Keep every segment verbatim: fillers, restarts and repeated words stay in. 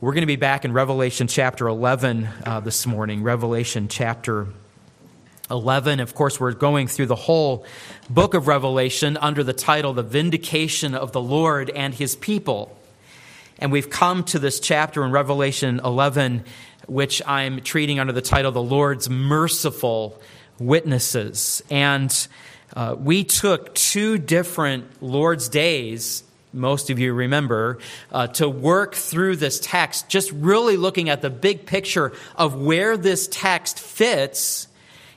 We're going to be back in Revelation chapter eleven uh, this morning, Revelation chapter eleven. Of course, we're going through the whole book of Revelation under the title, The Vindication of the Lord and His People. And we've come to this chapter in Revelation eleven, which I'm treating under the title, The Lord's Merciful Witnesses. And uh, we took two different Lord's days, most of you remember, uh, to work through this text, just really looking at the big picture of where this text fits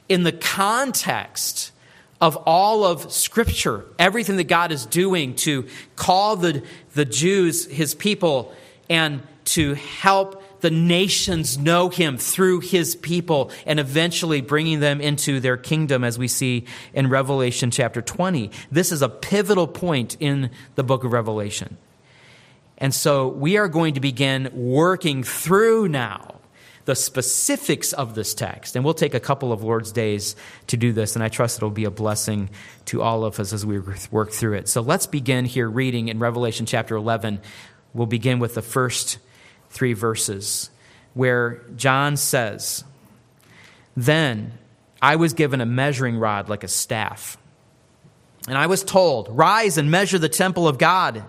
in the context of all of Scripture, everything that God is doing to call the, the Jews His people and to help the nations know Him through His people and eventually bringing them into their kingdom, as we see in Revelation chapter twenty. This is a pivotal point in the book of Revelation. And so we are going to begin working through now the specifics of this text. And we'll take a couple of Lord's days to do this, and I trust it'll be a blessing to all of us as we work through it. So let's begin here reading in Revelation chapter eleven. We'll begin with the first three verses, where John says, "Then I was given a measuring rod like a staff, and I was told, 'Rise and measure the temple of God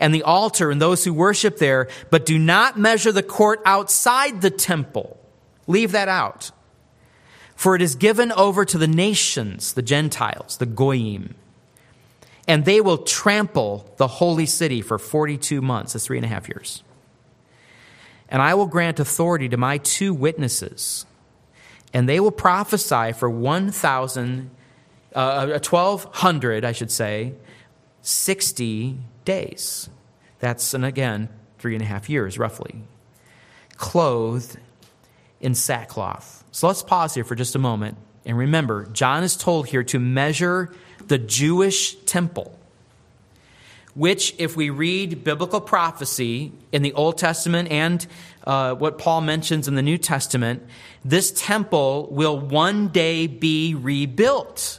and the altar and those who worship there, but do not measure the court outside the temple. Leave that out. For it is given over to the nations,' the Gentiles, the Goyim, 'and they will trample the holy city for forty-two months, that's three and a half years. And I will grant authority to my two witnesses, and they will prophesy for one thousand, uh, twelve hundred, I should say, sixty days. That's, and again, three and a half years, roughly, clothed in sackcloth." So let's pause here for just a moment. And remember, John is told here to measure the Jewish temple, which, if we read biblical prophecy in the Old Testament and uh, what Paul mentions in the New Testament, this temple will one day be rebuilt.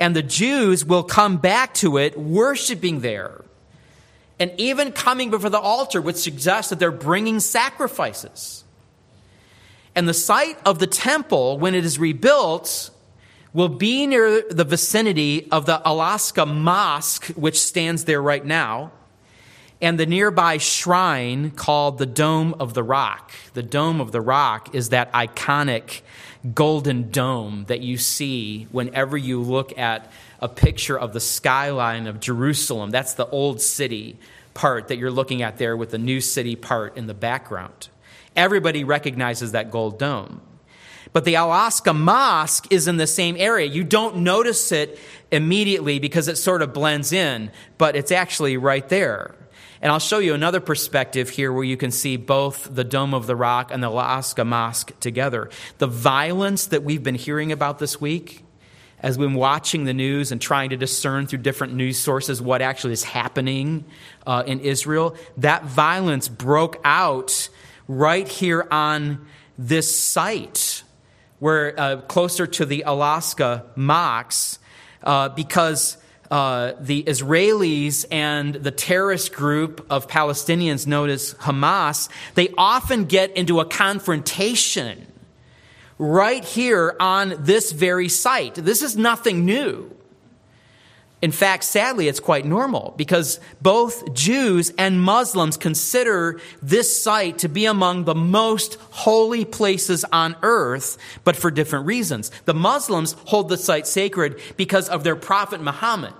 And the Jews will come back to it, worshiping there, and even coming before the altar, which suggests that they're bringing sacrifices. And the site of the temple, when it is rebuilt, will be near the vicinity of the Al-Aqsa Mosque, which stands there right now, and the nearby shrine called the Dome of the Rock. The Dome of the Rock is that iconic golden dome that you see whenever you look at a picture of the skyline of Jerusalem. That's the old city part that you're looking at there with the new city part in the background. Everybody recognizes that gold dome. But the Al-Aqsa Mosque is in the same area. You don't notice it immediately because it sort of blends in, but it's actually right there. And I'll show you another perspective here where you can see both the Dome of the Rock and the Al-Aqsa Mosque together. The violence that we've been hearing about this week, as we've been watching the news and trying to discern through different news sources what actually is happening uh, in Israel, that violence broke out right here on this site. We're uh, closer to the Al-Aqsa Mosque uh, because uh, the Israelis and the terrorist group of Palestinians known as Hamas, they often get into a confrontation right here on this very site. This is nothing new. In fact, sadly, it's quite normal because both Jews and Muslims consider this site to be among the most holy places on earth, but for different reasons. The Muslims hold the site sacred because of their prophet Muhammad.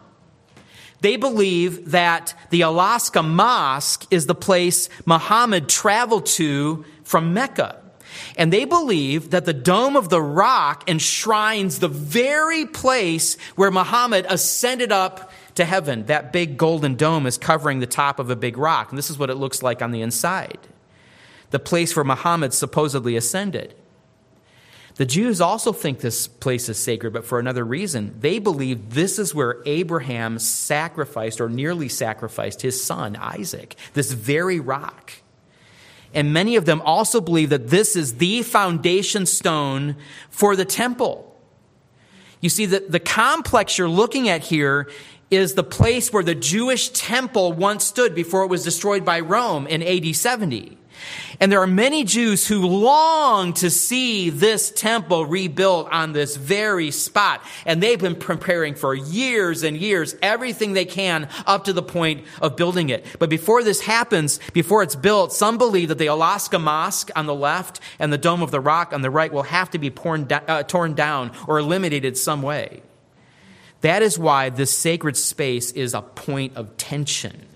They believe that the Al-Aqsa Mosque is the place Muhammad traveled to from Mecca. And they believe that the Dome of the Rock enshrines the very place where Muhammad ascended up to heaven. That big golden dome is covering the top of a big rock. And this is what it looks like on the inside, the place where Muhammad supposedly ascended. The Jews also think this place is sacred, but for another reason. They believe this is where Abraham sacrificed or nearly sacrificed his son, Isaac, this very rock. And many of them also believe that this is the foundation stone for the temple. You see, the, the complex you're looking at here is the place where the Jewish temple once stood before it was destroyed by Rome in A D seventy. And there are many Jews who long to see this temple rebuilt on this very spot. And they've been preparing for years and years, everything they can up to the point of building it. But before this happens, before it's built, some believe that the Al-Aqsa Mosque on the left and the Dome of the Rock on the right will have to be torn down or eliminated some way. That is why this sacred space is a point of tension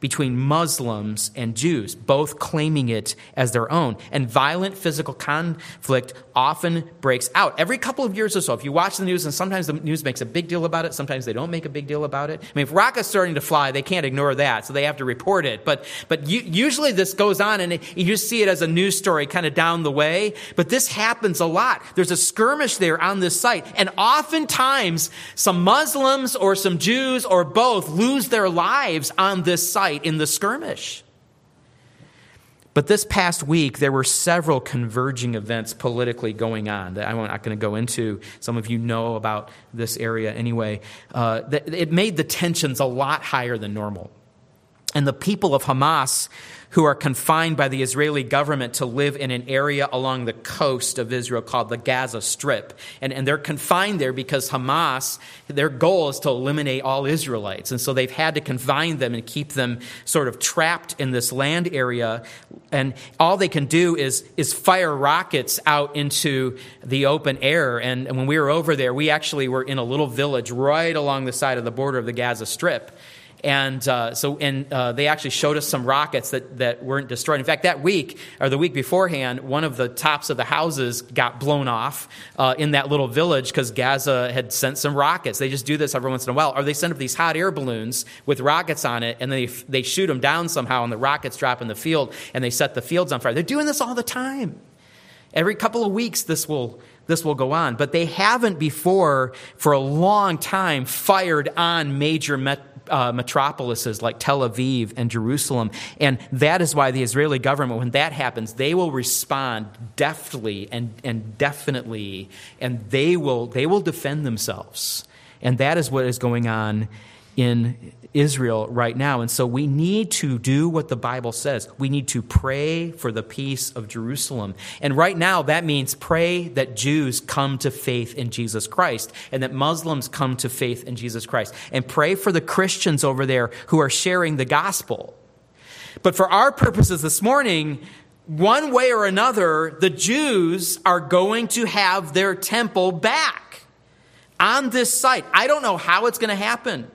between Muslims and Jews, both claiming it as their own. And violent physical conflict often breaks out. Every couple of years or so, if you watch the news, and sometimes the news makes a big deal about it, sometimes they don't make a big deal about it. I mean, if rockets starting to fly, they can't ignore that, so they have to report it. But but you, usually this goes on, and it, you see it as a news story kind of down the way. But this happens a lot. There's a skirmish there on this site. And oftentimes, some Muslims or some Jews or both lose their lives on this site in the skirmish. But this past week, there were several converging events politically going on that I'm not going to go into. Some of you know about this area anyway. Uh, it made the tensions a lot higher than normal. And the people of Hamas, who are confined by the Israeli government to live in an area along the coast of Israel called the Gaza Strip. And, and they're confined there because Hamas, their goal is to eliminate all Israelites. And so they've had to confine them and keep them sort of trapped in this land area. And all they can do is, is fire rockets out into the open air. And, and when we were over there, we actually were in a little village right along the side of the border of the Gaza Strip. And uh, so and uh, they actually showed us some rockets that, that weren't destroyed. In fact, that week, or the week beforehand, one of the tops of the houses got blown off uh, in that little village because Gaza had sent some rockets. They just do this every once in a while. Or they send up these hot air balloons with rockets on it, and they they shoot them down somehow, and the rockets drop in the field, and they set the fields on fire. They're doing this all the time. Every couple of weeks, this will This will go on, but they haven't before for a long time fired on major met, uh, metropolises like Tel Aviv and Jerusalem. And that is why the Israeli government, when that happens, they will respond deftly and, and definitely, and they will, they will defend themselves. And that is what is going on in Israel right now. And so we need to do what the Bible says. We need to pray for the peace of Jerusalem. And right now, that means pray that Jews come to faith in Jesus Christ and that Muslims come to faith in Jesus Christ. And pray for the Christians over there who are sharing the gospel. But for our purposes this morning, one way or another, the Jews are going to have their temple back on this site. I don't know how it's going to happen.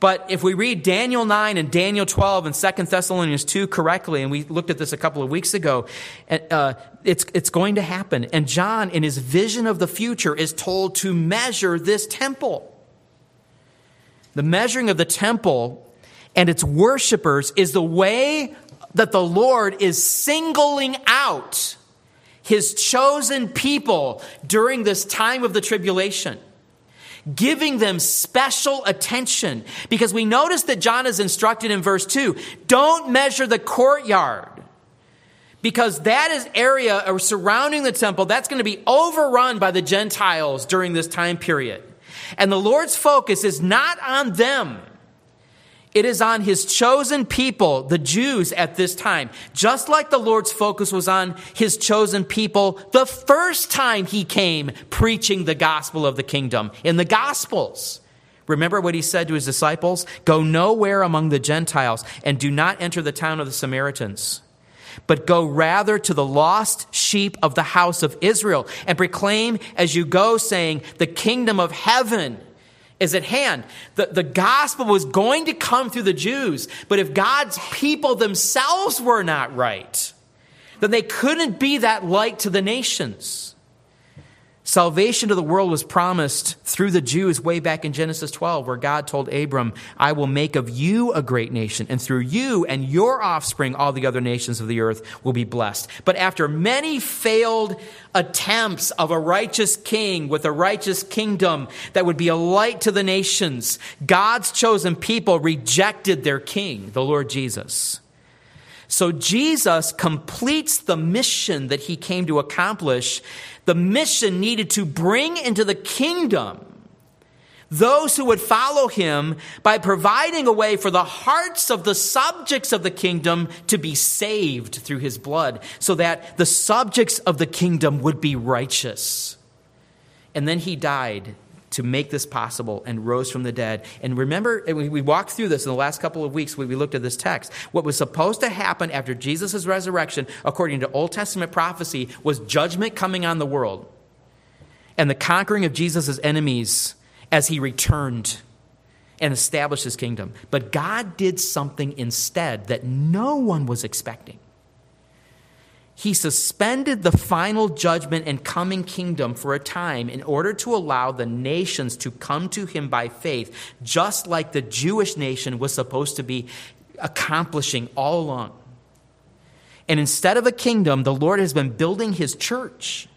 But if we read Daniel nine and Daniel twelve and Second Thessalonians two correctly, and we looked at this a couple of weeks ago, uh, it's, it's going to happen. And John, in his vision of the future, is told to measure this temple. The measuring of the temple and its worshipers is the way that the Lord is singling out his chosen people during this time of the tribulation, giving them special attention. Because we notice that John is instructed in verse two, don't measure the courtyard, because that is area surrounding the temple that's going to be overrun by the Gentiles during this time period. And the Lord's focus is not on them. It is on his chosen people, the Jews, at this time. Just like the Lord's focus was on his chosen people the first time he came preaching the gospel of the kingdom in the Gospels. Remember what he said to his disciples? Go nowhere among the Gentiles and do not enter the town of the Samaritans, but go rather to the lost sheep of the house of Israel and proclaim as you go, saying, the kingdom of heaven is at hand. The, the gospel was going to come through the Jews, but if God's people themselves were not right, then they couldn't be that light to the nations. Salvation to the world was promised through the Jews way back in Genesis twelve, where God told Abram, I will make of you a great nation, and through you and your offspring, all the other nations of the earth will be blessed. But after many failed attempts of a righteous king with a righteous kingdom that would be a light to the nations, God's chosen people rejected their king, the Lord Jesus. So Jesus completes the mission that he came to accomplish, the mission needed to bring into the kingdom those who would follow him by providing a way for the hearts of the subjects of the kingdom to be saved through his blood, so that the subjects of the kingdom would be righteous. And then he died to make this possible and rose from the dead. And remember, we walked through this in the last couple of weeks when we looked at this text. What was supposed to happen after Jesus' resurrection, according to Old Testament prophecy, was judgment coming on the world and the conquering of Jesus' enemies as he returned and established his kingdom. But God did something instead that no one was expecting. He suspended the final judgment and coming kingdom for a time in order to allow the nations to come to him by faith, just like the Jewish nation was supposed to be accomplishing all along. And instead of a kingdom, the Lord has been building his church.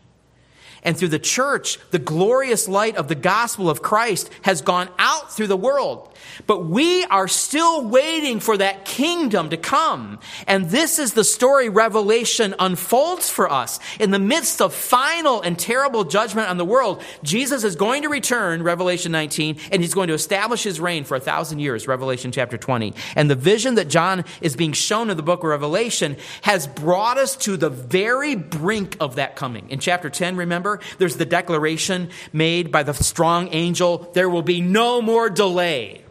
And through the church, the glorious light of the gospel of Christ has gone out through the world. But we are still waiting for that kingdom to come. And this is the story Revelation unfolds for us. In the midst of final and terrible judgment on the world, Jesus is going to return, Revelation nineteen, and he's going to establish his reign for a thousand years, Revelation chapter twenty. And the vision that John is being shown in the book of Revelation has brought us to the very brink of that coming. In chapter ten, remember? There's the declaration made by the strong angel, there will be no more delay.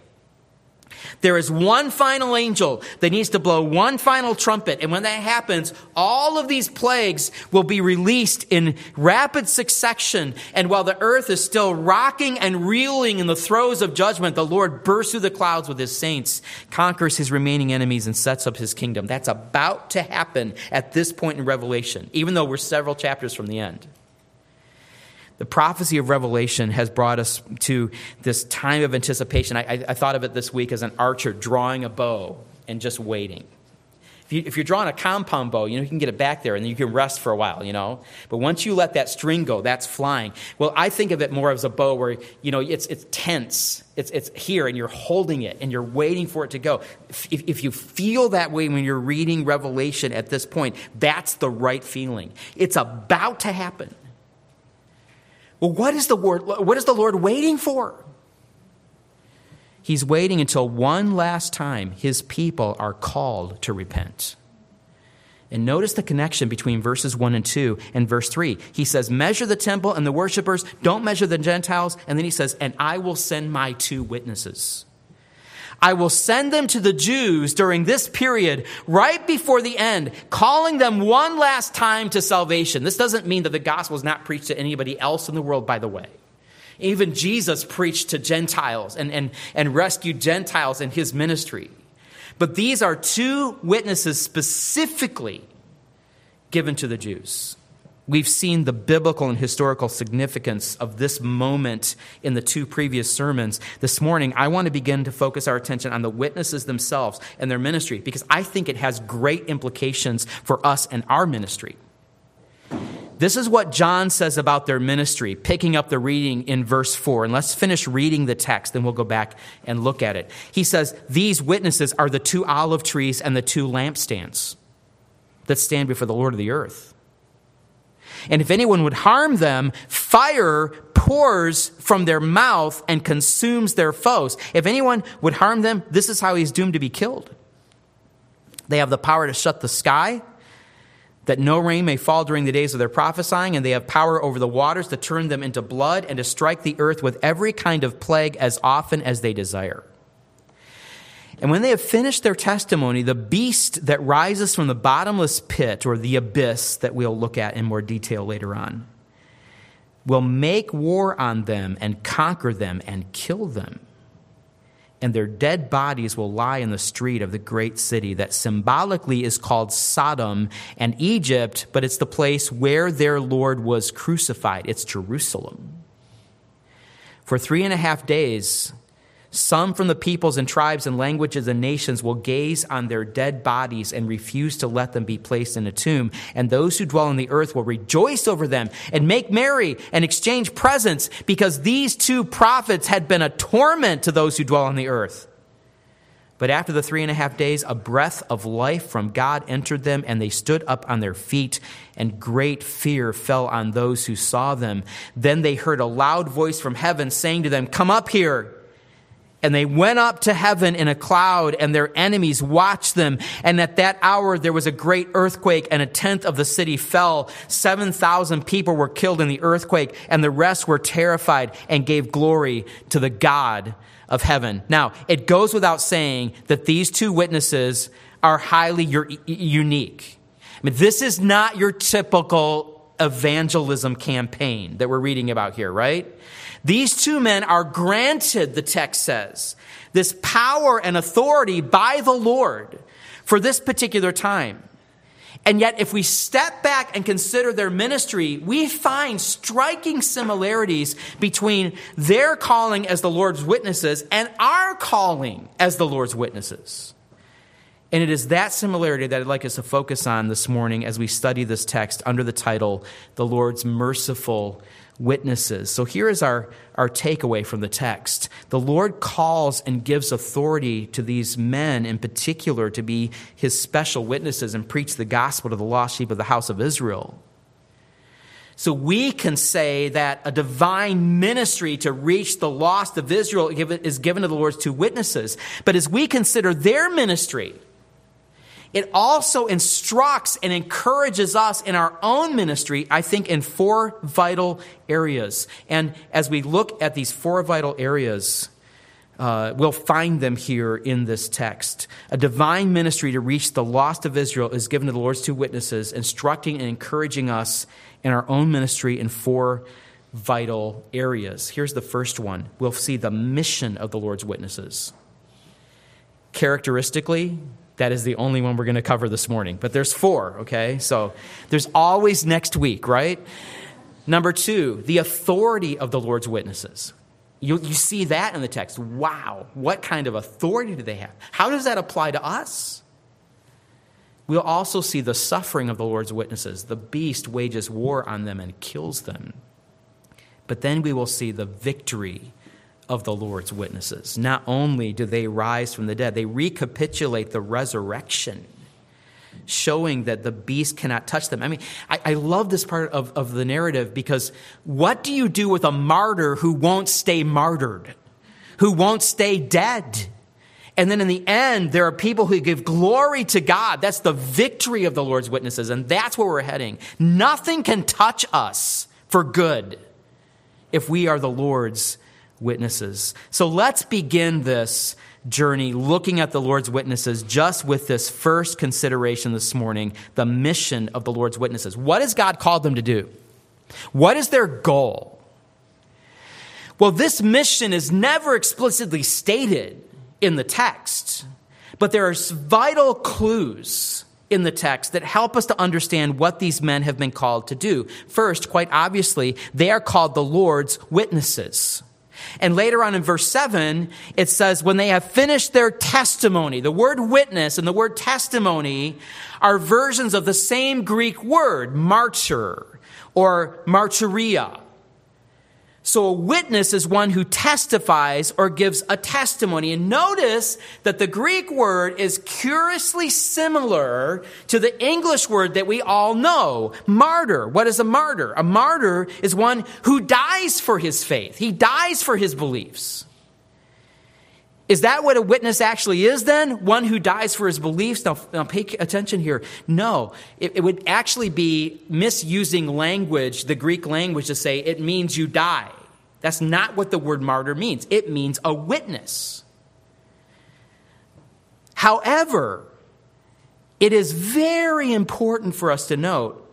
There is one final angel that needs to blow one final trumpet, and when that happens, all of these plagues will be released in rapid succession, and while the earth is still rocking and reeling in the throes of judgment, the Lord bursts through the clouds with his saints, conquers his remaining enemies, and sets up his kingdom. That's about to happen at this point in Revelation, even though we're several chapters from the end. The prophecy of Revelation has brought us to this time of anticipation. I, I, I thought of it this week as an archer drawing a bow and just waiting. If, you, if you're drawing a compound bow, you know you can get it back there and you can rest for a while, you know. But once you let that string go, that's flying. Well, I think of it more as a bow where, you know, it's it's tense. It's it's here and you're holding it and you're waiting for it to go. If, if you feel that way when you're reading Revelation at this point, that's the right feeling. It's about to happen. Well, what is the Lord, what is the Lord waiting for? He's waiting until one last time his people are called to repent. And notice the connection between verses one and two and verse three. He says, measure the temple and the worshipers, don't measure the Gentiles. And then he says, and I will send my two witnesses. I will send them to the Jews during this period, right before the end, calling them one last time to salvation. This doesn't mean that the gospel is not preached to anybody else in the world, by the way. Even Jesus preached to Gentiles and, and, and rescued Gentiles in his ministry. But these are two witnesses specifically given to the Jews. We've seen the biblical and historical significance of this moment in the two previous sermons. This morning, I want to begin to focus our attention on the witnesses themselves and their ministry, because I think it has great implications for us and our ministry. This is what John says about their ministry, picking up the reading in verse four. And let's finish reading the text, then we'll go back and look at it. He says, these witnesses are the two olive trees and the two lampstands that stand before the Lord of the earth. And if anyone would harm them, fire pours from their mouth and consumes their foes. If anyone would harm them, this is how he's doomed to be killed. They have the power to shut the sky, that no rain may fall during the days of their prophesying, and they have power over the waters to turn them into blood and to strike the earth with every kind of plague as often as they desire. And when they have finished their testimony, the beast that rises from the bottomless pit, or the abyss that we'll look at in more detail later on, will make war on them and conquer them and kill them. And their dead bodies will lie in the street of the great city that symbolically is called Sodom and Egypt, but it's the place where their Lord was crucified. It's Jerusalem. For three and a half days, some from the peoples and tribes and languages and nations will gaze on their dead bodies and refuse to let them be placed in a tomb. And those who dwell on the earth will rejoice over them and make merry and exchange presents, because these two prophets had been a torment to those who dwell on the earth But after the three and a half days, a breath of life from God entered them, and they stood up on their feet, and great fear fell on those who saw them. Then they heard a loud voice from heaven saying to them, "Come up here." And they went up to heaven in a cloud, and their enemies watched them. And at that hour there was a great earthquake, and a tenth of the city fell. seven thousand people were killed in the earthquake, and the rest were terrified and gave glory to the God of heaven. Now, it goes without saying that these two witnesses are highly unique. I mean, this is not your typical evangelism campaign that we're reading about here, right? These two men are granted, the text says, this power and authority by the Lord for this particular time. And yet, if we step back and consider their ministry, we find striking similarities between their calling as the Lord's witnesses and our calling as the Lord's witnesses. And it is that similarity that I'd like us to focus on this morning as we study this text under the title, The Lord's Merciful Witnesses. So here is our, our takeaway from the text. The Lord calls and gives authority to these men in particular to be his special witnesses and preach the gospel to the lost sheep of the house of Israel. So we can say that a divine ministry to reach the lost of Israel is given to the Lord's two witnesses. But as we consider their ministry, it also instructs and encourages us in our own ministry, I think, in four vital areas. And as we look at these four vital areas, uh, we'll find them here in this text. A divine ministry to reach the lost of Israel is given to the Lord's two witnesses, instructing and encouraging us in our own ministry in four vital areas. Here's the first one. We'll see the mission of the Lord's witnesses. Characteristically, that is the only one we're going to cover this morning. But there's four, okay? So there's always next week, right? Number two, the authority of the Lord's witnesses. You, you see that in the text. Wow, what kind of authority do they have? How does that apply to us? We'll also see the suffering of the Lord's witnesses. The beast wages war on them and kills them. But then we will see the victory of the Lord's witnesses. Not only do they rise from the dead, they recapitulate the resurrection, showing that the beast cannot touch them. I mean, I, I love this part of, of the narrative, because what do you do with a martyr who won't stay martyred, who won't stay dead? And then in the end, there are people who give glory to God. That's the victory of the Lord's witnesses, and that's where we're heading. Nothing can touch us for good if we are the Lord's witnesses. So let's begin this journey looking at the Lord's witnesses just with this first consideration this morning, the mission of the Lord's witnesses. What has God called them to do? What is their goal? Well, this mission is never explicitly stated in the text, but there are vital clues in the text that help us to understand what these men have been called to do. First, quite obviously, they are called the Lord's witnesses. And later on in verse seven, it says, when they have finished their testimony, the word witness and the word testimony are versions of the same Greek word, martyr or martyria. So a witness is one who testifies or gives a testimony. And notice that the Greek word is curiously similar to the English word that we all know, martyr. What is a martyr? A martyr is one who dies for his faith. He dies for his beliefs. Is that what a witness actually is then? One who dies for his beliefs? Now, now pay attention here. No, it, it would actually be misusing language, the Greek language, to say it means you die. That's not what the word martyr means. It means a witness. However, it is very important for us to note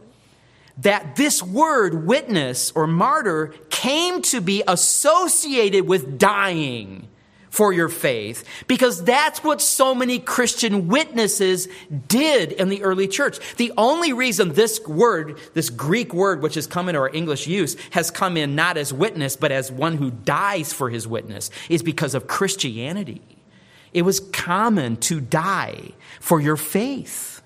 that this word witness or martyr came to be associated with dying for your faith, because that's what so many Christian witnesses did in the early church. The only reason this word, this Greek word, which has come into our English use, has come in not as witness, but as one who dies for his witness, is because of Christianity. It was common to die for your faith.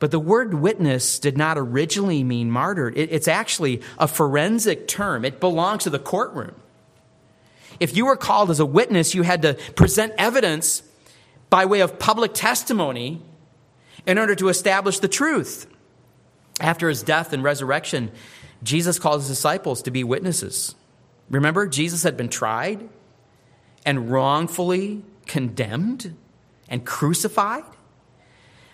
But the word witness did not originally mean martyr. It, it's actually a forensic term. It belongs to the courtroom. If you were called as a witness, you had to present evidence by way of public testimony in order to establish the truth. After his death and resurrection, Jesus called his disciples to be witnesses. Remember, Jesus had been tried and wrongfully condemned and crucified,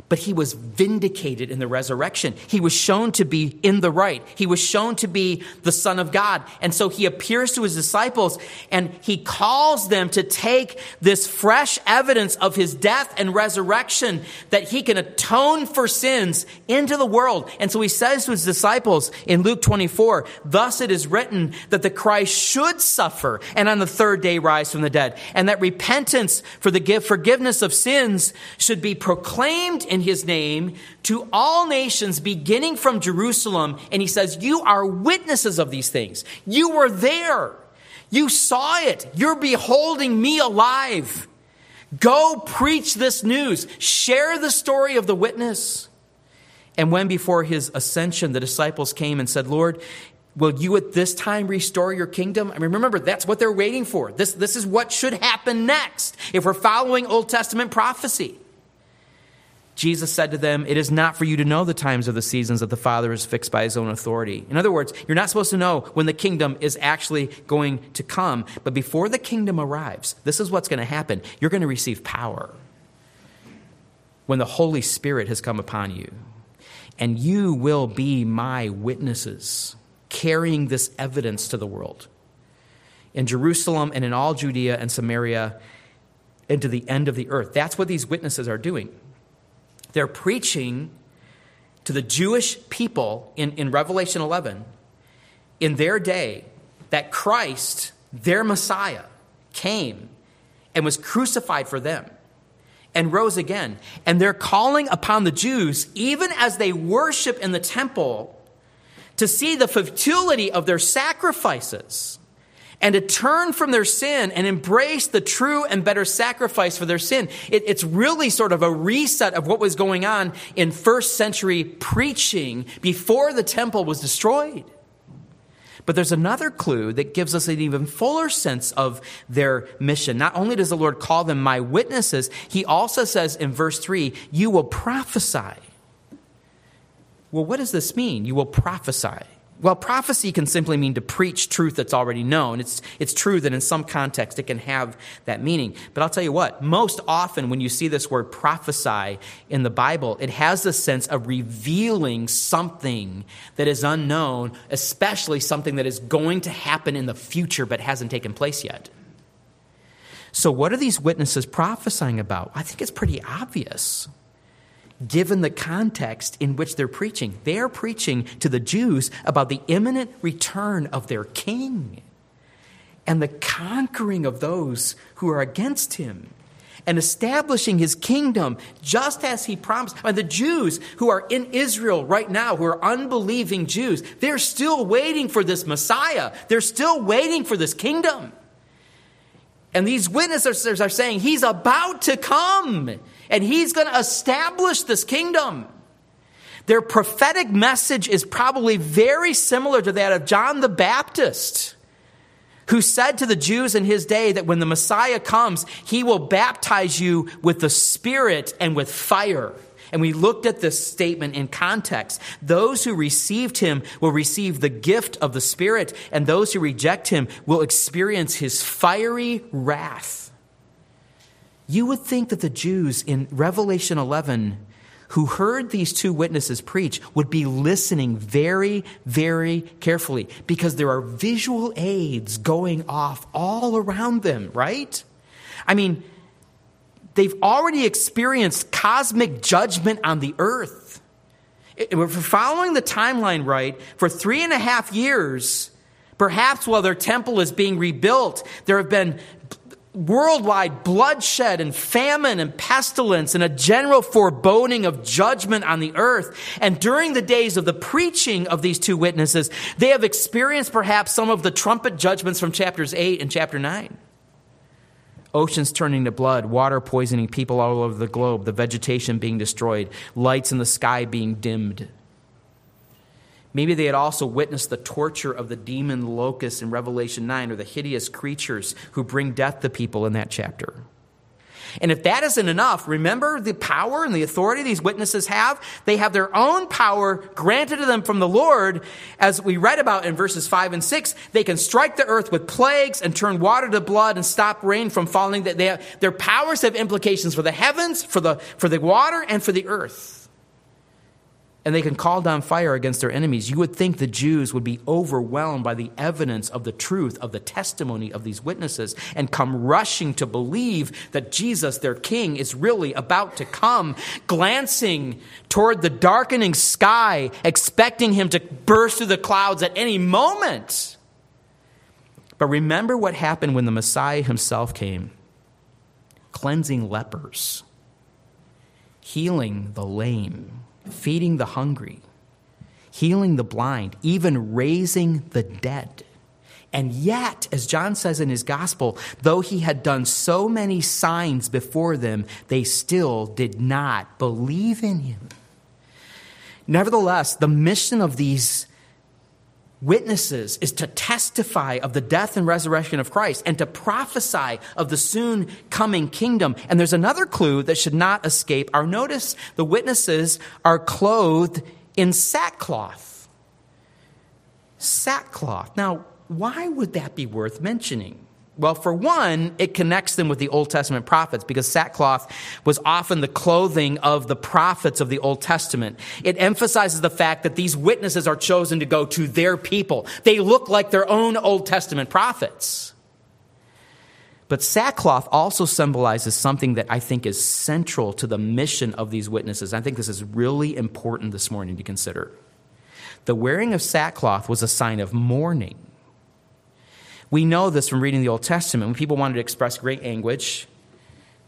but he was vindicated in the resurrection. He was shown to be in the right. He was shown to be the Son of God. And so he appears to his disciples and he calls them to take this fresh evidence of his death and resurrection that he can atone for sins into the world. And so he says to his disciples in Luke twenty-four, "Thus it is written that the Christ should suffer and on the third day rise from the dead, and that repentance for the forgiveness of sins should be proclaimed in his name to all nations, beginning from Jerusalem." And he says, "You are witnesses of these things. You were there. You saw it. You're beholding me alive. Go preach this news. Share the story of the witness." And when before his ascension, the disciples came and said, "Lord, will you at this time restore your kingdom?" I mean, remember, that's what they're waiting for. This, this is what should happen next if we're following Old Testament prophecy. Jesus said to them, "It is not for you to know the times or the seasons that the Father is fixed by his own authority." In other words, you're not supposed to know when the kingdom is actually going to come. But before the kingdom arrives, this is what's going to happen. You're going to receive power when the Holy Spirit has come upon you. And you will be my witnesses, carrying this evidence to the world in Jerusalem and in all Judea and Samaria and to the end of the earth. That's what these witnesses are doing. They're preaching to the Jewish people in, in Revelation eleven, in their day, that Christ, their Messiah, came and was crucified for them and rose again. And they're calling upon the Jews, even as they worship in the temple, to see the futility of their sacrifices and to turn from their sin and embrace the true and better sacrifice for their sin. It, it's really sort of a reset of what was going on in first century preaching before the temple was destroyed. But there's another clue that gives us an even fuller sense of their mission. Not only does the Lord call them my witnesses, he also says in verse three, "You will prophesy." Well, what does this mean? You will prophesy. Well, prophecy can simply mean to preach truth that's already known. It's, it's true that in some context it can have that meaning. But I'll tell you what, most often when you see this word prophesy in the Bible, it has this sense of revealing something that is unknown, especially something that is going to happen in the future but hasn't taken place yet. So what are these witnesses prophesying about? I think it's pretty obvious, given the context in which they're preaching. They're preaching to the Jews about the imminent return of their king and the conquering of those who are against him and establishing his kingdom just as he promised. And the Jews who are in Israel right now, who are unbelieving Jews, they're still waiting for this Messiah. They're still waiting for this kingdom. And these witnesses are saying he's about to come and he's going to establish this kingdom. Their prophetic message is probably very similar to that of John the Baptist, who said to the Jews in his day that when the Messiah comes, he will baptize you with the Spirit and with fire. And we looked at this statement in context. Those who received him will receive the gift of the Spirit, and those who reject him will experience his fiery wrath. You would think that the Jews in Revelation eleven, who heard these two witnesses preach, would be listening very, very carefully, because there are visual aids going off all around them, right? I mean, they've already experienced cosmic judgment on the earth. If we're following the timeline right, for three and a half years, perhaps while their temple is being rebuilt, there have been worldwide bloodshed and famine and pestilence and a general foreboding of judgment on the earth. And during the days of the preaching of these two witnesses, they have experienced perhaps some of the trumpet judgments from chapters eight and chapter nine. Oceans turning to blood, water poisoning people all over the globe, the vegetation being destroyed, lights in the sky being dimmed. Maybe they had also witnessed the torture of the demon locust in Revelation nine, or the hideous creatures who bring death to people in that chapter. And if that isn't enough, remember the power and the authority these witnesses have? They have their own power granted to them from the Lord. As we read about in verses five and six, they can strike the earth with plagues and turn water to blood and stop rain from falling. They have, their powers have implications for the heavens, for the, for the water, and for the earth. And they can call down fire against their enemies. You would think the Jews would be overwhelmed by the evidence of the truth, of the testimony of these witnesses, and come rushing to believe that Jesus, their king, is really about to come, glancing toward the darkening sky, expecting him to burst through the clouds at any moment. But remember what happened when the Messiah himself came, cleansing lepers, healing the lame, feeding the hungry, healing the blind, even raising the dead. And yet, as John says in his gospel, though he had done so many signs before them, they still did not believe in him. Nevertheless, the mission of these witnesses is to testify of the death and resurrection of Christ and to prophesy of the soon coming kingdom. And there's another clue that should not escape our notice. The witnesses are clothed in sackcloth. Sackcloth. Now, why would that be worth mentioning? Well, for one, it connects them with the Old Testament prophets because sackcloth was often the clothing of the prophets of the Old Testament. It emphasizes the fact that these witnesses are chosen to go to their people. They look like their own Old Testament prophets. But sackcloth also symbolizes something that I think is central to the mission of these witnesses. I think this is really important this morning to consider. The wearing of sackcloth was a sign of mourning. We know this from reading the Old Testament. When people wanted to express great anguish,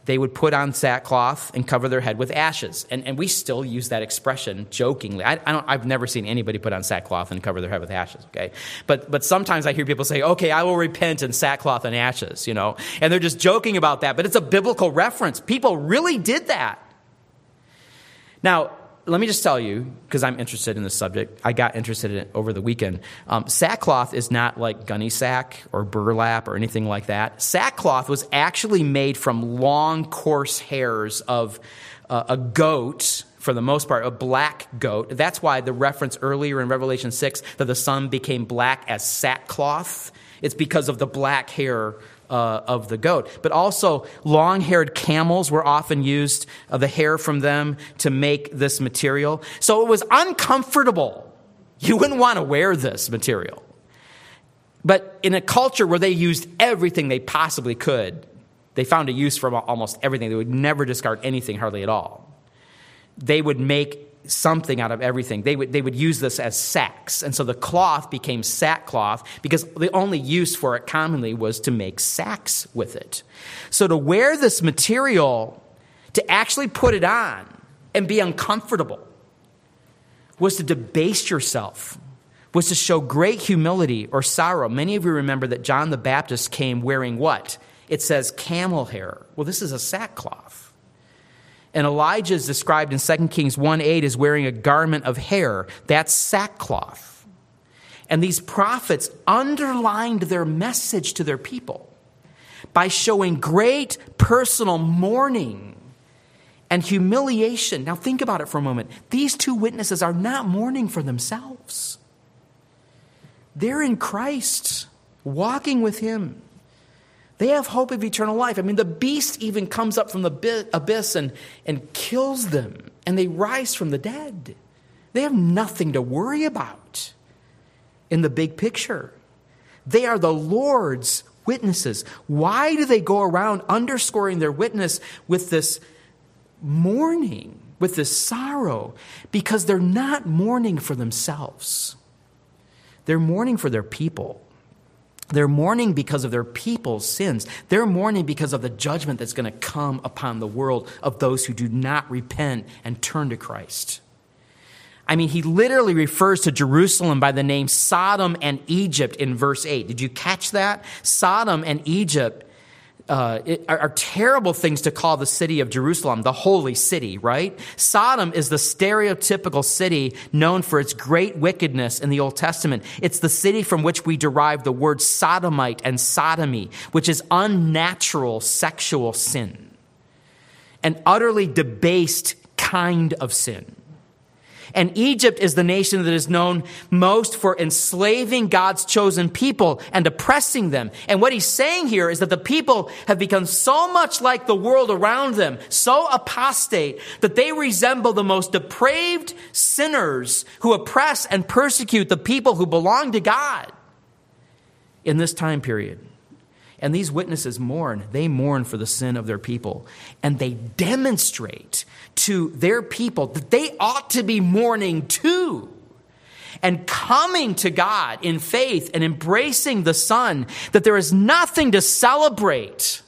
they would put on sackcloth and cover their head with ashes. And, and we still use that expression jokingly. I, I don't, I've never seen anybody put on sackcloth and cover their head with ashes, okay? But but sometimes I hear people say, okay, I will repent in sackcloth and ashes, you know? And they're just joking about that, but it's a biblical reference. People really did that. Now, let me just tell you, because I'm interested in this subject. I got interested in it over the weekend. Um, sackcloth is not like gunny sack or burlap or anything like that. Sackcloth was actually made from long, coarse hairs of uh, a goat, for the most part, a black goat. That's why the reference earlier in Revelation six that the sun became black as sackcloth. It's because of the black hair Uh, of the goat. But also long-haired camels were often used, uh, the hair from them, to make this material. So it was uncomfortable. You wouldn't want to wear this material. But in a culture where they used everything they possibly could, they found a use for almost everything. They would never discard anything, hardly at all. They would make something out of everything. They would they would use this as sacks. And so the cloth became sackcloth because the only use for it commonly was to make sacks with it. So to wear this material, to actually put it on and be uncomfortable, was to debase yourself, was to show great humility or sorrow. Many of you remember that John the Baptist came wearing what? It says camel hair. Well, this is a sackcloth. And Elijah is described in Second Kings one eight as wearing a garment of hair. That's sackcloth. And these prophets underlined their message to their people by showing great personal mourning and humiliation. Now think about it for a moment. These two witnesses are not mourning for themselves. They're in Christ, walking with him. They have hope of eternal life. I mean, the beast even comes up from the abyss and, and kills them, and they rise from the dead. They have nothing to worry about in the big picture. They are the Lord's witnesses. Why do they go around underscoring their witness with this mourning, with this sorrow? Because they're not mourning for themselves. They're mourning for their people. They're mourning because of their people's sins. They're mourning because of the judgment that's going to come upon the world of those who do not repent and turn to Christ. I mean, he literally refers to Jerusalem by the name Sodom and Egypt in verse eight. Did you catch that? Sodom and Egypt uh, it, are, are terrible things to call the city of Jerusalem, the holy city, right? Sodom is the stereotypical city known for its great wickedness in the Old Testament. It's the city from which we derive the word sodomite and sodomy, which is unnatural sexual sin. an utterly debased kind of sin. And Egypt is the nation that is known most for enslaving God's chosen people and oppressing them. And what he's saying here is that the people have become so much like the world around them, so apostate, that they resemble the most depraved sinners who oppress and persecute the people who belong to God in this time period. And these witnesses mourn. They mourn for the sin of their people. And they demonstrate to their people that they ought to be mourning too. And coming to God in faith and embracing the Son, that there is nothing to celebrate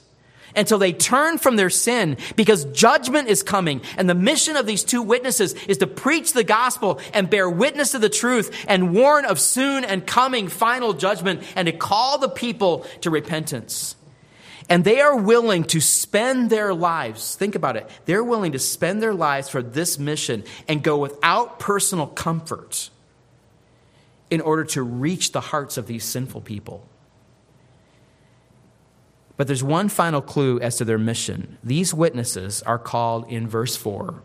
until they turn from their sin, because judgment is coming. And the mission of these two witnesses is to preach the gospel and bear witness to the truth and warn of soon and coming final judgment and to call the people to repentance. And they are willing to spend their lives, think about it, they're willing to spend their lives for this mission and go without personal comfort in order to reach the hearts of these sinful people. But there's one final clue as to their mission. These witnesses are called, in verse four,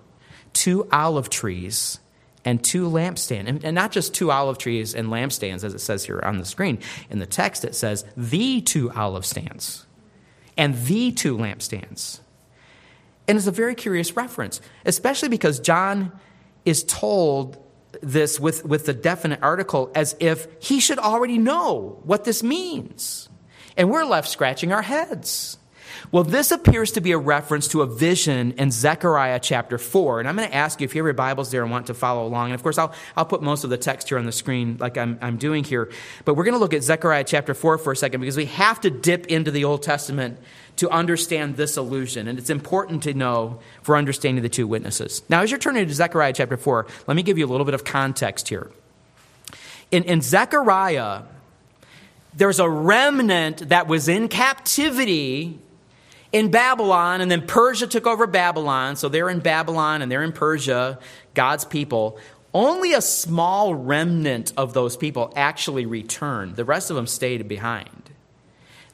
two olive trees and two lampstands. And, and not just two olive trees and lampstands, as it says here on the screen. In the text, it says, the two olive stands and the two lampstands. And it's a very curious reference, especially because John is told this with, with the definite article as if he should already know what this means. And we're left scratching our heads. Well, this appears to be a reference to a vision in Zechariah chapter four. And I'm going to ask you, if you have your Bibles there and want to follow along. And of course, I'll, I'll put most of the text here on the screen like I'm, I'm doing here. But we're going to look at Zechariah chapter four for a second, because we have to dip into the Old Testament to understand this allusion. And it's important to know for understanding the two witnesses. Now, as you're turning to Zechariah chapter four, let me give you a little bit of context here. In, in Zechariah, there's a remnant that was in captivity in Babylon, and then Persia took over Babylon. So they're in Babylon and they're in Persia, God's people. Only a small remnant of those people actually returned. The rest of them stayed behind.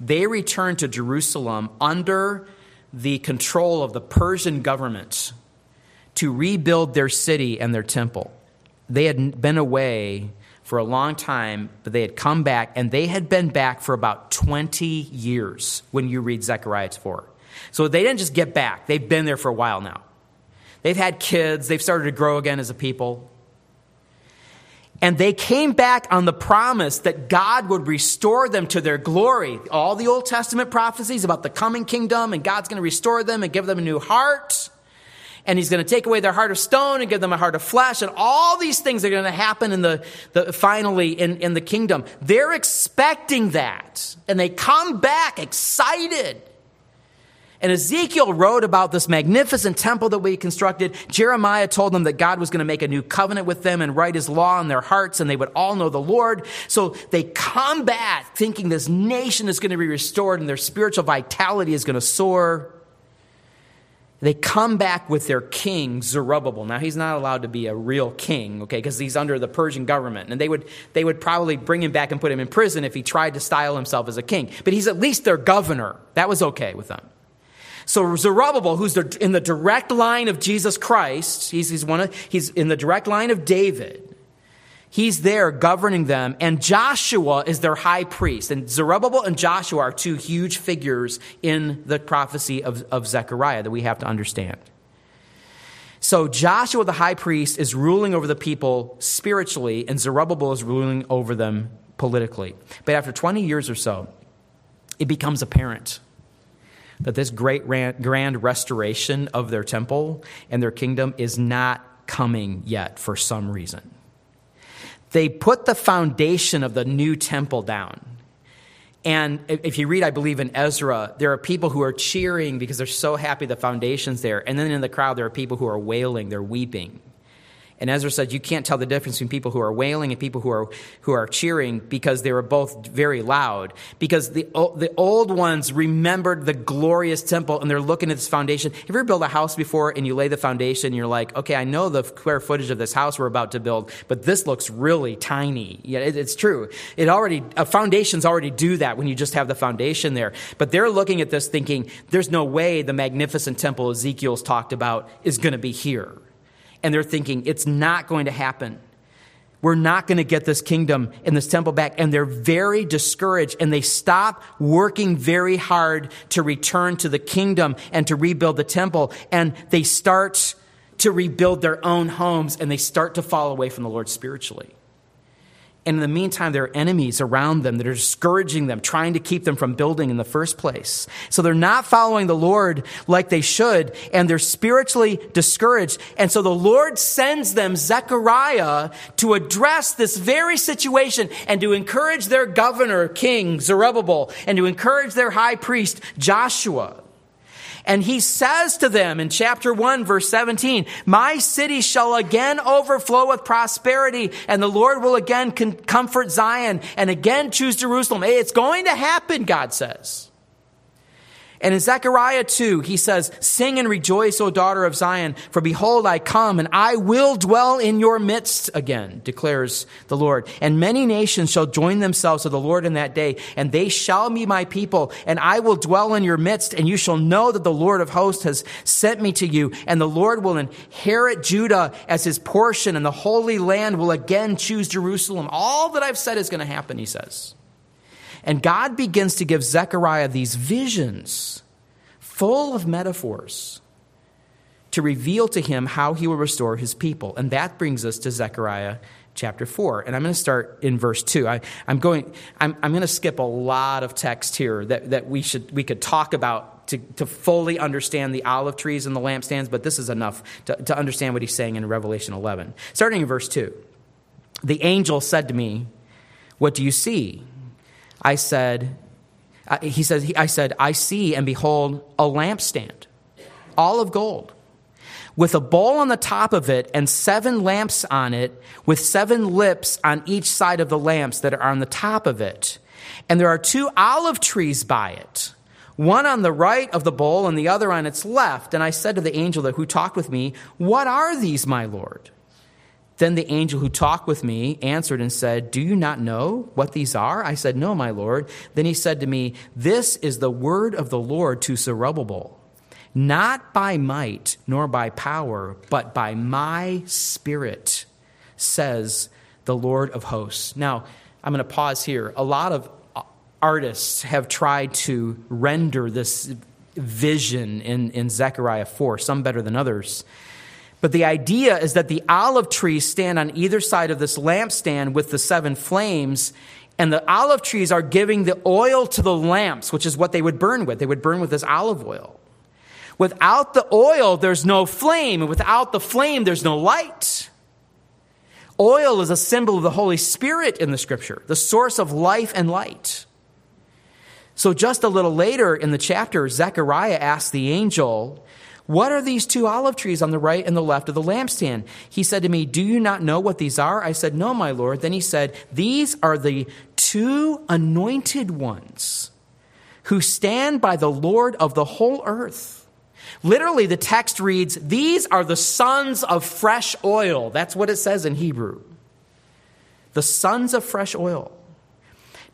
They returned to Jerusalem under the control of the Persian government to rebuild their city and their temple. They had been away for a long time, but they had come back, and they had been back for about twenty years when you read Zechariah four. So they didn't just get back. They've been there for a while now. They've had kids. They've started to grow again as a people. And they came back on the promise that God would restore them to their glory. All the Old Testament prophecies about the coming kingdom, and God's going to restore them and give them a new heart. And he's going to take away their heart of stone and give them a heart of flesh. And all these things are going to happen in the, the finally in, in the kingdom. They're expecting that. And they come back excited. And Ezekiel wrote about this magnificent temple that we constructed. Jeremiah told them that God was going to make a new covenant with them and write his law in their hearts, and they would all know the Lord. So they come back thinking this nation is going to be restored and their spiritual vitality is going to soar. They come back with their king, Zerubbabel. Now, he's not allowed to be a real king, okay, because he's under the Persian government. And they would they would probably bring him back and put him in prison if he tried to style himself as a king. But he's at least their governor. That was okay with them. So Zerubbabel, who's in the direct line of Jesus Christ, he's, he's, one of, he's in the direct line of David. He's there governing them. And Joshua is their high priest. And Zerubbabel and Joshua are two huge figures in the prophecy of, of Zechariah that we have to understand. So Joshua, the high priest, is ruling over the people spiritually, and Zerubbabel is ruling over them politically. But after twenty years or so, it becomes apparent that this great grand restoration of their temple and their kingdom is not coming yet for some reason. They put the foundation of the new temple down. And if you read, I believe, in Ezra, there are people who are cheering because they're so happy the foundation's there. And then in the crowd, there are people who are wailing, they're weeping. And Ezra said, you can't tell the difference between people who are wailing and people who are who are cheering, because they were both very loud. Because the the old ones remembered the glorious temple, and they're looking at this foundation. Have you ever built a house before and you lay the foundation and you're like, okay, I know the square footage of this house we're about to build, but this looks really tiny. Yeah, it, it's true. It already a foundations already do that when you just have the foundation there. But they're looking at this thinking, there's no way the magnificent temple Ezekiel's talked about is going to be here. And they're thinking, it's not going to happen. We're not going to get this kingdom and this temple back. And they're very discouraged, and they stop working very hard to return to the kingdom and to rebuild the temple. And they start to rebuild their own homes, and they start to fall away from the Lord spiritually. And in the meantime, there are enemies around them that are discouraging them, trying to keep them from building in the first place. So they're not following the Lord like they should, and they're spiritually discouraged. And so the Lord sends them Zechariah to address this very situation and to encourage their governor, King Zerubbabel, and to encourage their high priest, Joshua. And he says to them in chapter one, verse seventeen, my city shall again overflow with prosperity, and the Lord will again comfort Zion and again choose Jerusalem. It's going to happen, God says. And in Zechariah two, he says, sing and rejoice, O daughter of Zion, for behold, I come, and I will dwell in your midst again, declares the Lord. And many nations shall join themselves to the Lord in that day, and they shall be my people, and I will dwell in your midst, and you shall know that the Lord of hosts has sent me to you, and the Lord will inherit Judah as his portion, and the Holy Land will again choose Jerusalem. All that I've said is going to happen, he says. And God begins to give Zechariah these visions full of metaphors to reveal to him how he will restore his people. And that brings us to Zechariah chapter four. And I'm going to start in verse two. I, I'm going I'm, I'm going to skip a lot of text here that, that we should we could talk about to, to fully understand the olive trees and the lampstands, but this is enough to, to understand what he's saying in Revelation eleven. Starting in verse two, the angel said to me, what do you see? I said, uh, he says, he, I said, I see and behold a lampstand, all of gold, with a bowl on the top of it and seven lamps on it, with seven lips on each side of the lamps that are on the top of it. And there are two olive trees by it, one on the right of the bowl and the other on its left. And I said to the angel that who talked with me, what are these, my Lord? Then the angel who talked with me answered and said, do you not know what these are? I said, no, my Lord. Then he said to me, this is the word of the Lord to Zerubbabel, not by might nor by power, but by my spirit, says the Lord of hosts. Now, I'm going to pause here. A lot of artists have tried to render this vision in, in Zechariah four, some better than others. But the idea is that the olive trees stand on either side of this lampstand with the seven flames, and the olive trees are giving the oil to the lamps, which is what they would burn with. They would burn with this olive oil. Without the oil, there's no flame, and without the flame, there's no light. Oil is a symbol of the Holy Spirit in the Scripture, the source of life and light. So just a little later in the chapter, Zechariah asks the angel, what are these two olive trees on the right and the left of the lampstand? He said to me, do you not know what these are? I said, no, my Lord. Then he said, these are the two anointed ones who stand by the Lord of the whole earth. Literally, the text reads, these are the sons of fresh oil. That's what it says in Hebrew. The sons of fresh oil.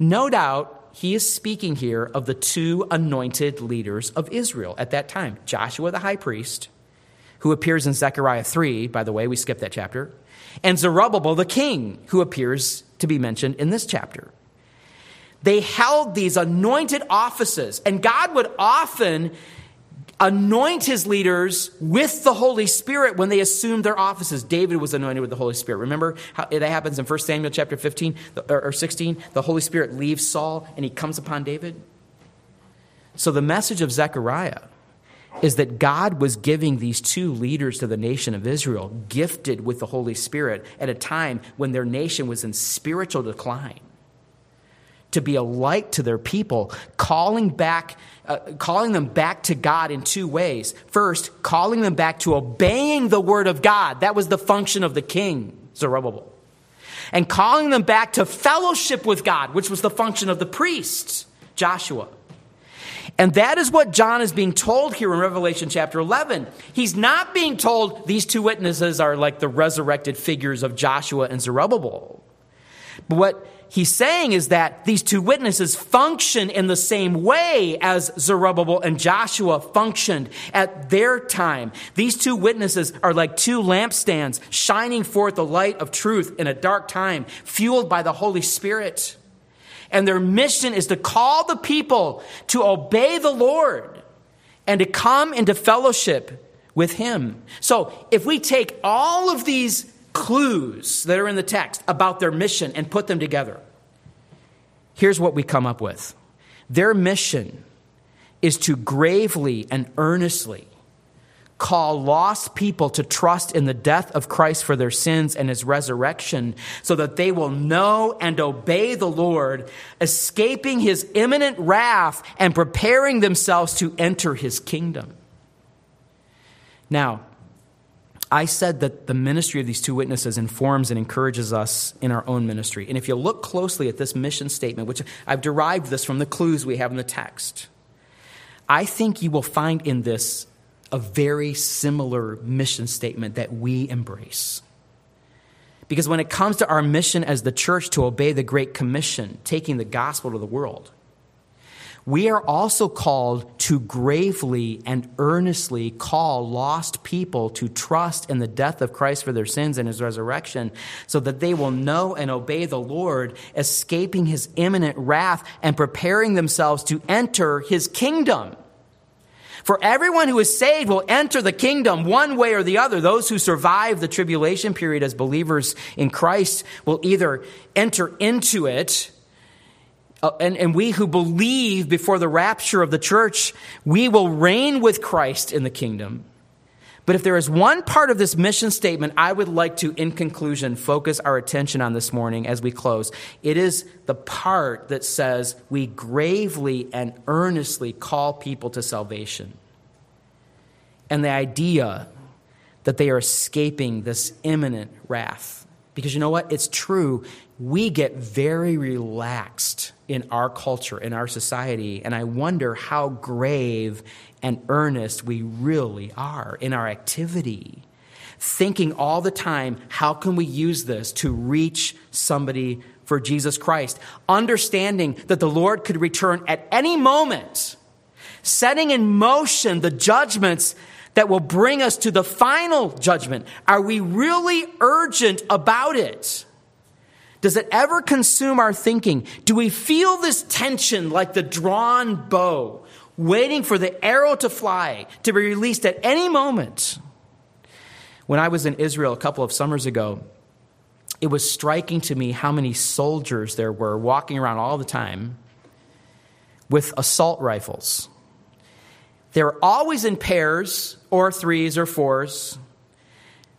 No doubt, he is speaking here of the two anointed leaders of Israel at that time. Joshua the high priest, who appears in Zechariah three, by the way, we skipped that chapter, and Zerubbabel the king, who appears to be mentioned in this chapter. They held these anointed offices, and God would often anoint his leaders with the Holy Spirit when they assumed their offices. David was anointed with the Holy Spirit. Remember how that happens in First Samuel chapter fifteen or sixteen? The Holy Spirit leaves Saul and he comes upon David. So the message of Zechariah is that God was giving these two leaders to the nation of Israel, gifted with the Holy Spirit at a time when their nation was in spiritual decline, to be a light to their people, calling back, uh, calling them back to God in two ways. First, calling them back to obeying the word of God. That was the function of the king, Zerubbabel. And calling them back to fellowship with God, which was the function of the priest, Joshua. And that is what John is being told here in Revelation chapter eleven. He's not being told these two witnesses are like the resurrected figures of Joshua and Zerubbabel. But what he's saying is that these two witnesses function in the same way as Zerubbabel and Joshua functioned at their time. These two witnesses are like two lampstands shining forth the light of truth in a dark time, fueled by the Holy Spirit. And their mission is to call the people to obey the Lord and to come into fellowship with him. So if we take all of these clues that are in the text about their mission and put them together, here's what we come up with. Their mission is to gravely and earnestly call lost people to trust in the death of Christ for their sins and his resurrection so that they will know and obey the Lord, escaping his imminent wrath and preparing themselves to enter his kingdom. Now, I said that the ministry of these two witnesses informs and encourages us in our own ministry. And if you look closely at this mission statement, which I've derived this from the clues we have in the text, I think you will find in this a very similar mission statement that we embrace. Because when it comes to our mission as the church to obey the Great Commission, taking the gospel to the world, we are also called to gravely and earnestly call lost people to trust in the death of Christ for their sins and his resurrection so that they will know and obey the Lord, escaping his imminent wrath and preparing themselves to enter his kingdom. For everyone who is saved will enter the kingdom one way or the other. Those who survive the tribulation period as believers in Christ will either enter into it, uh, and, and we who believe before the rapture of the church, we will reign with Christ in the kingdom. But if there is one part of this mission statement I would like to, in conclusion, focus our attention on this morning as we close, it is the part that says we gravely and earnestly call people to salvation. And the idea that they are escaping this imminent wrath. Because you know what? It's true. We get very relaxed in our culture, in our society, and I wonder how grave and earnest we really are in our activity, thinking all the time, how can we use this to reach somebody for Jesus Christ? Understanding that the Lord could return at any moment, setting in motion the judgments that will bring us to the final judgment. Are we really urgent about it? Does it ever consume our thinking? Do we feel this tension like the drawn bow, waiting for the arrow to fly, to be released at any moment? When I was in Israel a couple of summers ago, it was striking to me how many soldiers there were walking around all the time with assault rifles. They were always in pairs or threes or fours.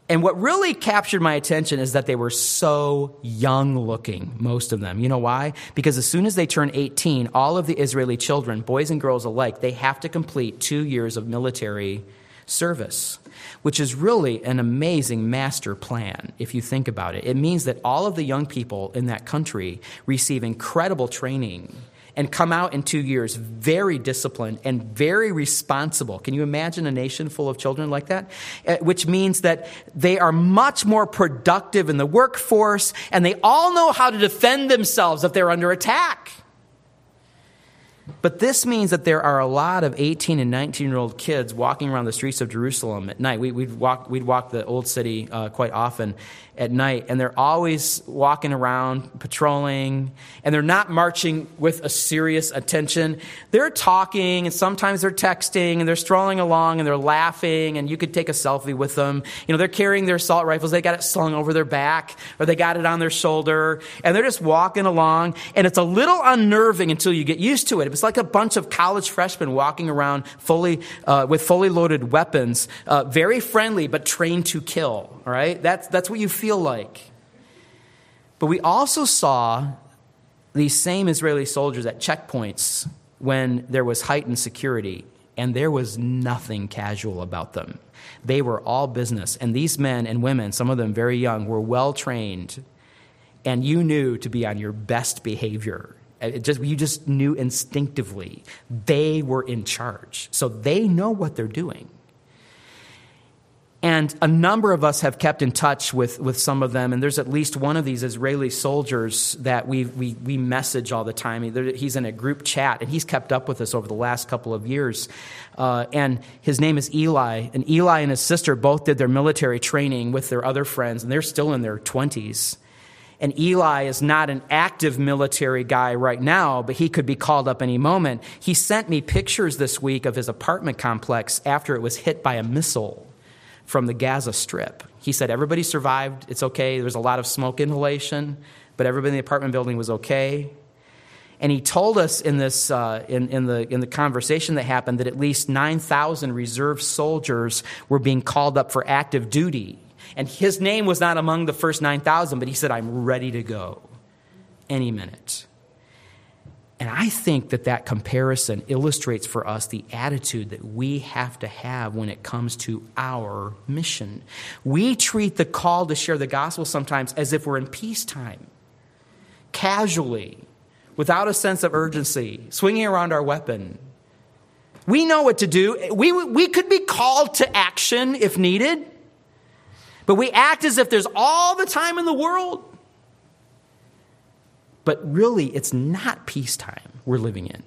And what really captured my attention is that they were so young looking, most of them. You know why? Because as soon as they turn eighteen, all of the Israeli children, boys and girls alike, they have to complete two years of military service, which is really an amazing master plan if you think about it. It means that all of the young people in that country receive incredible training and come out in two years very disciplined and very responsible. Can you imagine a nation full of children like that? Which means that they are much more productive in the workforce, and they all know how to defend themselves if they're under attack. But this means that there are a lot of eighteen and nineteen-year-old kids walking around the streets of Jerusalem at night. We, we'd walk we'd walk the old city uh, quite often at night, and they're always walking around, patrolling, and they're not marching with a serious attention. They're talking, and sometimes they're texting, and they're strolling along, and they're laughing, and you could take a selfie with them. You know, they're carrying their assault rifles. They got it slung over their back, or they got it on their shoulder, and they're just walking along, and it's a little unnerving until you get used to it. It's like a bunch of college freshmen walking around fully uh, with fully loaded weapons, uh, very friendly but trained to kill. All right, that's that's what you feel like. But we also saw these same Israeli soldiers at checkpoints when there was heightened security, and there was nothing casual about them. They were all business, and these men and women, some of them very young, were well-trained, and you knew to be on your best behavior. It just, you just knew instinctively they were in charge, so they know what they're doing. And a number of us have kept in touch with, with some of them, and there's at least one of these Israeli soldiers that we we, we message all the time. He's in a group chat, and he's kept up with us over the last couple of years. Uh, and his name is Eli, and Eli and his sister both did their military training with their other friends, and they're still in their twenties. And Eli is not an active military guy right now, but he could be called up any moment. He sent me pictures this week of his apartment complex after it was hit by a missile from the Gaza Strip. He said, everybody survived, it's okay. There was a lot of smoke inhalation, but everybody in the apartment building was okay. And he told us in this uh, in, in the in the conversation that happened that at least nine thousand reserve soldiers were being called up for active duty. And his name was not among the first nine thousand, but he said, I'm ready to go any minute. And I think that that comparison illustrates for us the attitude that we have to have when it comes to our mission. We treat the call to share the gospel sometimes as if we're in peacetime, casually, without a sense of urgency, swinging around our weapon. We know what to do. We, we could be called to action if needed, but we act as if there's all the time in the world. But really, it's not peacetime we're living in.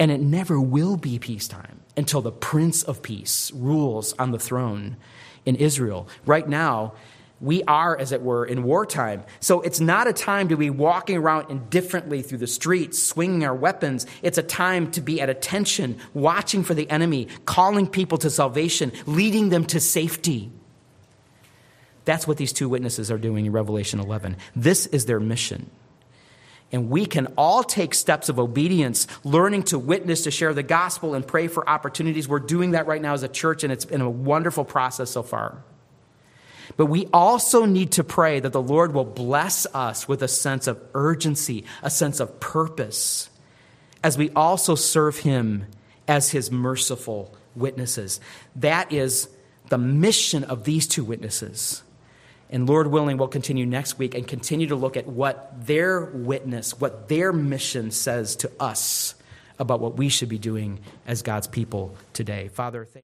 And it never will be peacetime until the Prince of Peace rules on the throne in Israel. Right now, we are, as it were, in wartime. So it's not a time to be walking around indifferently through the streets, swinging our weapons. It's a time to be at attention, watching for the enemy, calling people to salvation, leading them to safety. That's what these two witnesses are doing in Revelation eleven. This is their mission. And we can all take steps of obedience, learning to witness, to share the gospel, and pray for opportunities. We're doing that right now as a church, and it's been a wonderful process so far. But we also need to pray that the Lord will bless us with a sense of urgency, a sense of purpose, as we also serve him as his merciful witnesses. That is the mission of these two witnesses. And Lord willing, we'll continue next week and continue to look at what their witness, what their mission says to us about what we should be doing as God's people today. Father, thank you.